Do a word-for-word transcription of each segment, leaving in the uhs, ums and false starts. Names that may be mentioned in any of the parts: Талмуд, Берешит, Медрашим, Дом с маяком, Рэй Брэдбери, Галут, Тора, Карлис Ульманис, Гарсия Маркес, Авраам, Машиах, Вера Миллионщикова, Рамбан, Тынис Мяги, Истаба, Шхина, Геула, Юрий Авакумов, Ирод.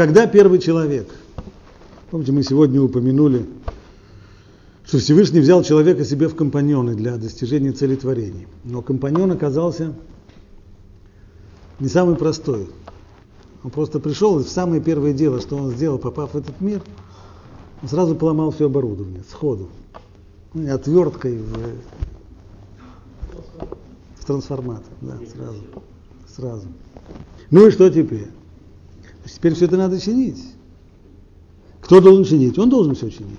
Когда первый человек? Помните, мы сегодня упомянули, что Всевышний взял человека себе в компаньоны для достижения цели творения. Но компаньон оказался не самый простой. Он просто пришел, и самое первое дело, что он сделал, попав в этот мир, он сразу поломал все оборудование, сходу. Ну, отверткой в, в трансформатор. Да, сразу. Сразу. Ну и что теперь? Теперь все это надо чинить. Кто должен чинить? Он должен все чинить.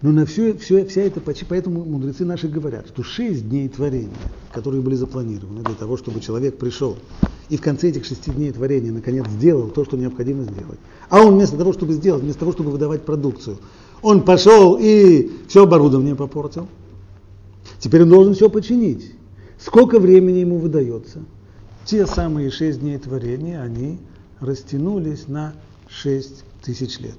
Но на все, все, вся эта, поэтому мудрецы наши говорят, что шесть дней творения, которые были запланированы для того, чтобы человек пришел и в конце этих шести дней творения наконец сделал то, что необходимо сделать. А он вместо того, чтобы сделать, вместо того, чтобы выдавать продукцию, он пошел и все оборудование попортил. Теперь он должен все починить. Сколько времени ему выдается? Те самые шесть дней творения, они растянулись на шесть тысяч лет.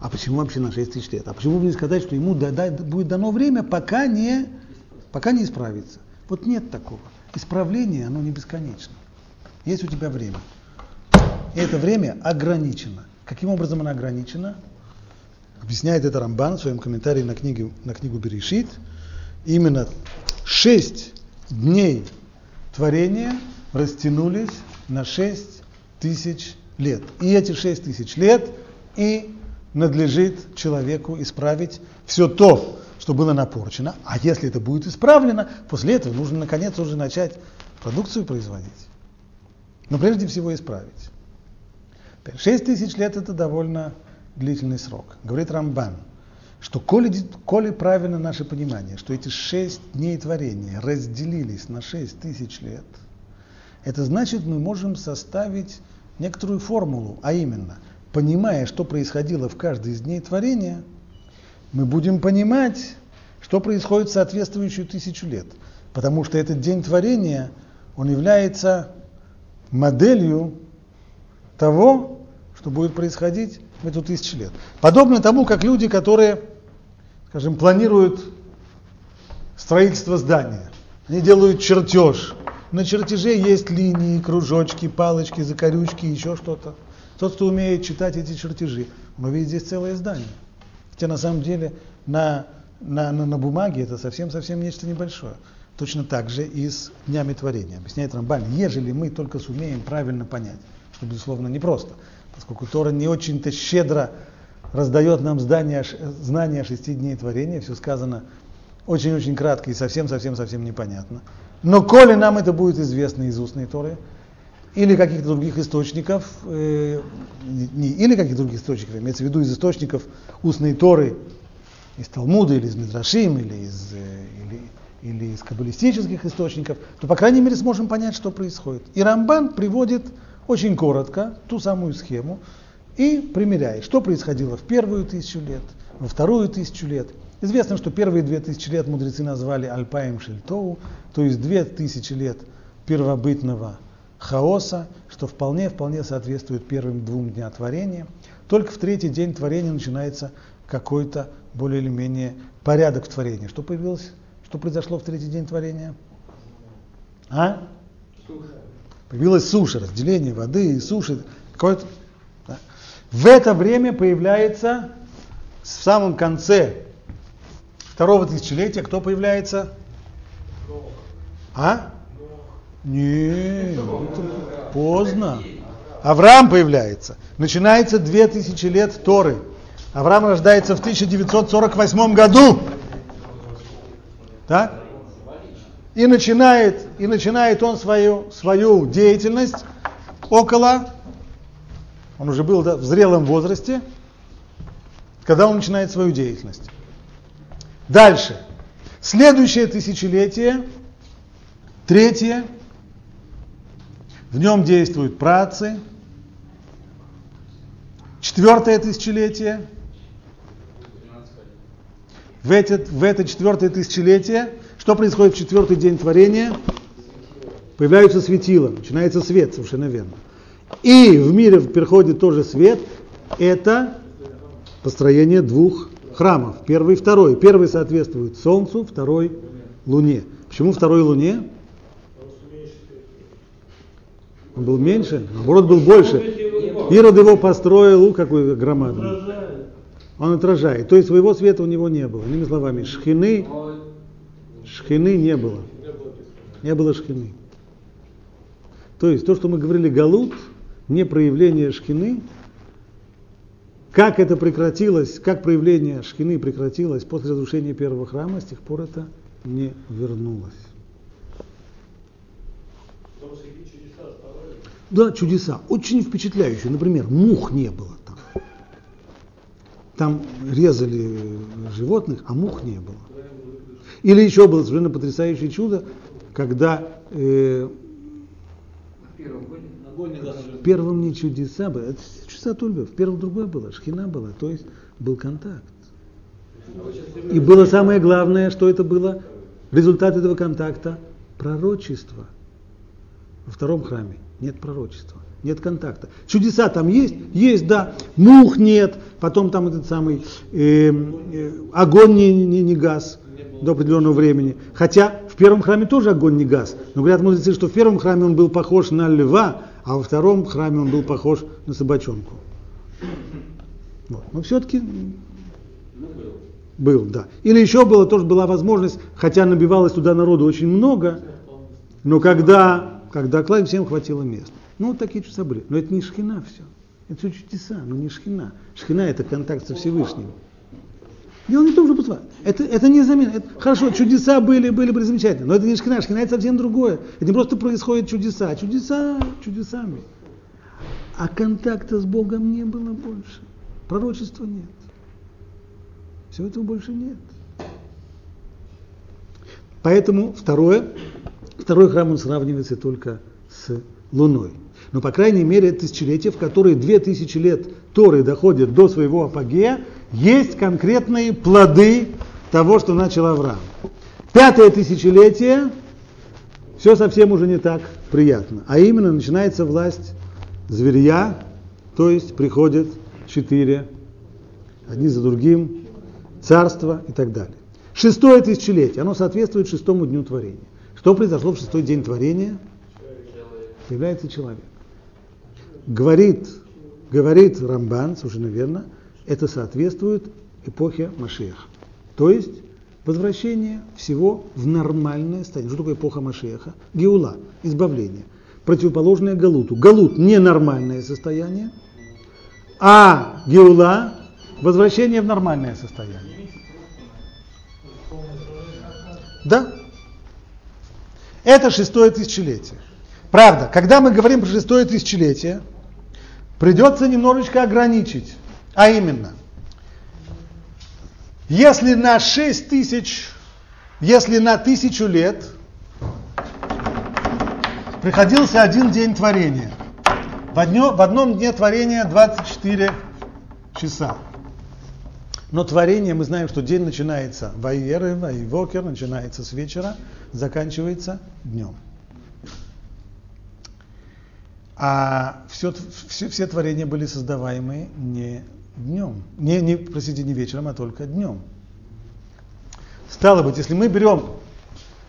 А почему вообще на шесть тысяч лет? А почему бы не сказать, что ему будет дано время, пока не, пока не исправится? Вот нет такого. Исправление, оно не бесконечно. Есть у тебя время. И это время ограничено. Каким образом оно ограничено? Объясняет это Рамбан в своем комментарии на книгу, на книгу Берешит. Именно шесть дней творения растянулись на шесть тысяч лет. И эти шесть тысяч лет и надлежит человеку исправить все то, что было напорчено. А если это будет исправлено, после этого нужно наконец уже начать продукцию производить. Но прежде всего исправить. шесть тысяч лет — это довольно длительный срок. Говорит Рамбан, что коли, коли правильно наше понимание, что эти шесть дней творения разделились на шесть тысяч лет, это значит, мы можем составить некоторую формулу, а именно, понимая, что происходило в каждый из дней творения, мы будем понимать, что происходит в соответствующую тысячу лет. Потому что этот день творения, он является моделью того, что будет происходить в эту тысячу лет. Подобно тому, как люди, которые, скажем, планируют строительство здания. Они делают чертеж. На чертеже есть линии, кружочки, палочки, закорючки, еще что-то. Тот, кто умеет читать эти чертежи, он увидит здесь целое здание. Хотя на самом деле на, на, на, на бумаге это совсем-совсем нечто небольшое. Точно так же и с днями творения. Объясняет Рамбан, ежели мы только сумеем правильно понять, что, безусловно, непросто, поскольку Тора не очень-то щедро раздает нам знания о шести дней творения, все сказано очень-очень кратко и совсем-совсем-совсем непонятно. Но коли нам это будет известно из устной Торы, или каких-то других источников, э, не или каких-то других источников, имеется в виду из источников устной Торы, из Талмуда, или из Медрашим, или из, э, или, или из каббалистических источников, то, по крайней мере, сможем понять, что происходит. И Рамбан приводит очень коротко ту самую схему и примеряет, что происходило в первую тысячу лет, во вторую тысячу лет. Известно, что первые две тысячи лет мудрецы назвали Альпаем Шельтоу, то есть две тысячи лет первобытного хаоса, что вполне-вполне соответствует первым двум дням творения. Только в третий день творения начинается какой-то более или менее порядок в творении. Что появилось? Что произошло в третий день творения? А? Суша. Появилась суша, разделение воды и суши. Какое-то, да. В это время появляется в самом конце второго тысячелетия, кто появляется? А? Нет, поздно. Авраам появляется. Начинается две тысячи лет Торы. Авраам рождается в тысяча девятьсот сорок восьмом году. Да? И, начинает, и начинает он свою, свою деятельность около... Он уже был да, в зрелом возрасте, когда он начинает свою деятельность. Дальше. Следующее тысячелетие, третье. В нем действуют праотцы. Четвертое тысячелетие. В это, в это четвертое тысячелетие, что происходит в четвертый день творения? Появляются светила, начинается свет, совершенно верно. И в мире приходит тоже свет. Это построение двух храмов. Первый и второй. Первый соответствует Солнцу, второй Луне. Почему второй Луне? Он был меньше, наоборот, был больше. Ирод его построил, какой громадный. Он отражает. То есть своего света у него не было. Иными словами, шхины, шхины не было. Не было шхины. То есть то, что мы говорили галут, не проявление шхины. Как это прекратилось, как проявление шхины прекратилось после разрушения первого храма, с тех пор это не вернулось. Да, чудеса. Очень впечатляющие. Например, мух не было там. Там резали животных, а мух не было. Или еще было совершенно потрясающее чудо, когда э, в первом не чудеса было. Это чудеса только. В первом другое было. Шхина была. То есть был контакт. И было самое главное, что это было результат этого контакта – пророчество во втором храме. Нет пророчества, нет контакта. Чудеса там есть? Есть, да. Мух нет, потом там этот самый э, э, огонь не, не, не гас до определенного времени. Хотя в первом храме тоже огонь не гас. Но говорят мудрецы, что в первом храме он был похож на льва, а во втором храме он был похож на собачонку. Вот. Но все-таки был, да. Или еще было, тоже была возможность, хотя набивалось туда народу очень много, но когда... Когда клали, всем хватило места. Ну, вот такие чудеса были. Но это не шхина все. Это все чудеса, но не шхина. Шхина – это контакт со Всевышним. Дело не в том, что пустота. Это, это не замена. Это, хорошо, чудеса были, были, были замечательно. Но это не шхина. Шхина – это совсем другое. Это не просто происходят чудеса. Чудеса чудесами. А контакта с Богом не было больше. Пророчества нет. Всего этого больше нет. Поэтому второе... Второй храм, он сравнивается только с Луной. Но, по крайней мере, это тысячелетие, в которые две тысячи лет Торы доходят до своего апогея, есть конкретные плоды того, что начал Авраам. Пятое тысячелетие, все совсем уже не так приятно. А именно, начинается власть зверя, то есть приходят четыре, одни за другим, царства и так далее. Шестое тысячелетие, оно соответствует шестому дню творения. Что произошло в шестой день творения? Человек. Появляется человек. Говорит, говорит Рамбан, совершенно верно, это соответствует эпохе Машиаха. То есть возвращение всего в нормальное состояние. Что такое эпоха Машиаха? Геула, избавление. Противоположное Галуту. Галут – ненормальное состояние, а Геула – возвращение в нормальное состояние. Да? Это шестое тысячелетие. Правда, когда мы говорим про шестое тысячелетие, придется немножечко ограничить. А именно, если на шесть тысяч, если на тысячу лет приходился один день творения, в, одно, в одном дне творения двадцать четыре часа. Но творение, мы знаем, что день начинается вайеры, вайвокер, начинается с вечера, заканчивается днем. А все, все, все творения были создаваемы не днем, не, не, простите, не вечером, а только днем. Стало быть, если мы берем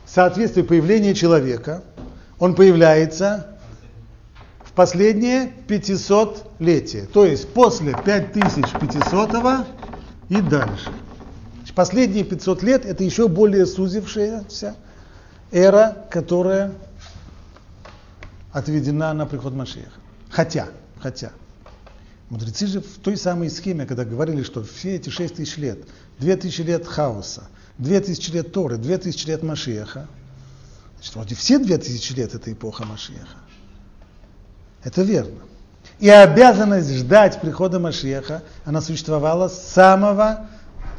соответствие появления человека, он появляется в последнее пятисотлетие, то есть после пять тысяч пятисотого и дальше. Последние пятьсот лет – это еще более сузившаяся эра, которая отведена на приход Машиаха. Хотя, хотя, мудрецы же в той самой схеме, когда говорили, что все эти шесть тысяч лет, две тысячи лет хаоса, две тысячи лет Торы, две тысячи лет Машиаха, значит, вроде все две тысячи лет – это эпоха Машиаха. Это верно. И обязанность ждать прихода Машиаха, она существовала с самого,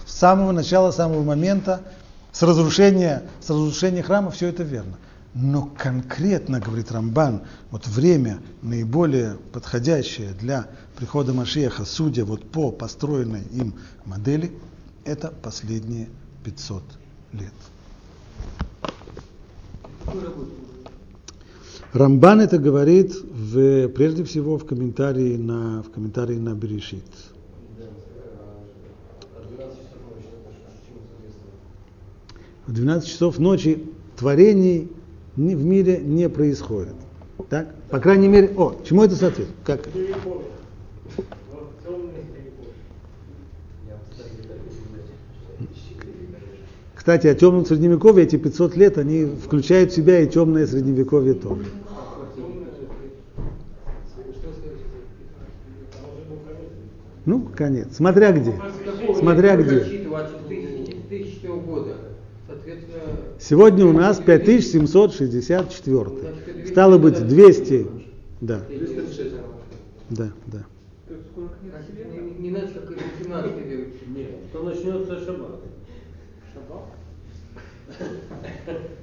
с самого начала, с самого момента, с разрушения, с разрушения храма, все это верно. Но конкретно, говорит Рамбан, вот время наиболее подходящее для прихода Машиаха, судя вот по построенной им модели, это последние пятьсот лет. Рамбан это говорит в, прежде всего в комментарии на, в комментарии на Берешит. В двенадцать часов ночи творений в мире не происходит. Так? По крайней мере, о, чему это соответствует? Как? Кстати, о темном средневековье эти пятьсот лет, они включают в себя и темное средневековье тоже. Ну, конец. Смотря где. Смотря где. Сегодня у нас пять тысяч семьсот шестьдесят четыре. Стало быть, двести. Да. Да, да. Не надо, как и семнадцатый век. Нет, то начнется шаббат.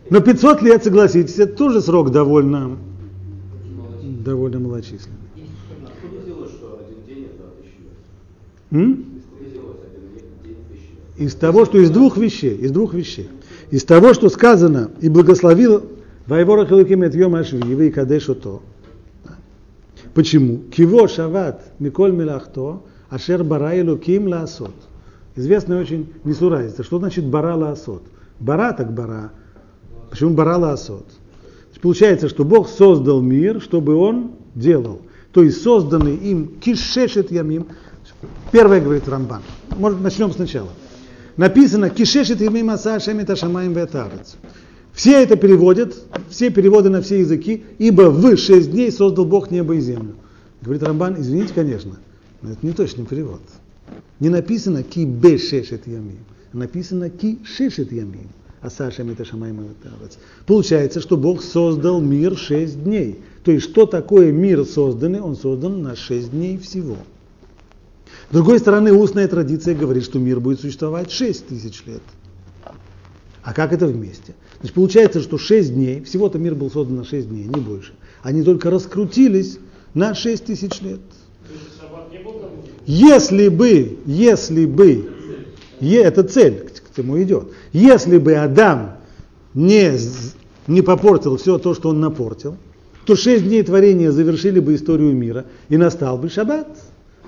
Но пятьсот лет, согласитесь, это тоже срок довольно, довольно малочисленный. М? Из того, что из двух вещей, из двух вещей. Из того, что сказано, и благословил Вайвора Хилуким Эт Йом Ашвиевы и Кадешото. Почему? Киво Шават Миколь Милахто Ашер Бара Элуким Лаасот. Известная очень несуразица. Что значит бара лаасот? Бара так бара. Почему бара лаасот? Получается, что Бог создал мир, чтобы он делал. То есть созданный им кишешет ямим. Первое говорит Рамбан. Может, начнем сначала. Написано кишешет ямим аса ашем эт ашамаим вэт аарец. Все это переводят, все переводы на все языки. Ибо в шесть дней создал Бог небо и землю. Говорит Рамбан, извините, конечно, но это не точный перевод. Не написано «ки бе шешет ямим», написано «ки шешет ямим». Получается, что Бог создал мир шесть дней. То есть, что такое мир созданный? Он создан на шесть дней всего. С другой стороны, устная традиция говорит, что мир будет существовать шесть тысяч лет. А как это вместе? Значит, получается, что шесть дней, всего-то мир был создан на шесть дней, не больше. Они только раскрутились на шесть тысяч лет. Если бы, если бы, это цель, к тому идет, если бы Адам не, не попортил все то, что он напортил, то шесть дней творения завершили бы историю мира, и настал бы шаббат,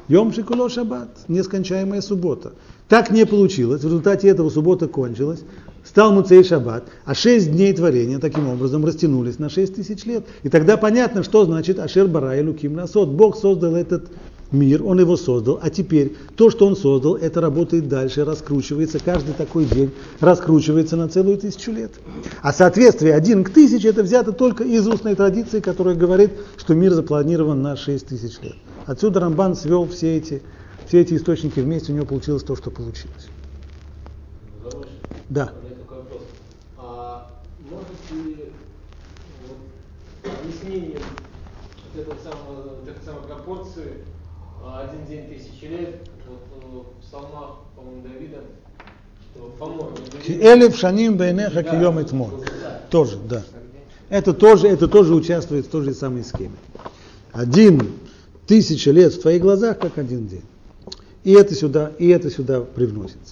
йом шикуло шаббат, нескончаемая суббота. Так не получилось, в результате этого суббота кончилась, стал муцей шаббат, а шесть дней творения таким образом растянулись на шесть тысяч лет. И тогда понятно, что значит Ашер Бара Элуким Ласот. Бог создал этот мир, он его создал, а теперь то, что он создал, это работает дальше, раскручивается, каждый такой день раскручивается на целую тысячу лет. А соответствие один к тысяче, это взято только из устной традиции, которая говорит, что мир запланирован на шесть тысяч лет. Отсюда Рамбан свел все эти, все эти источники вместе, у него получилось то, что получилось. Да. А может ли объяснение вот этого самого, вот этой самой пропорции один день тысячи лет, вот в псалмах, по-моему, Давида, что Фомор. Элев шаним бейнеха кием этмор. Тоже, да. Это тоже, это тоже участвует в той же самой схеме. Один тысяча лет в твоих глазах, как один день. И это сюда, и это сюда привносится.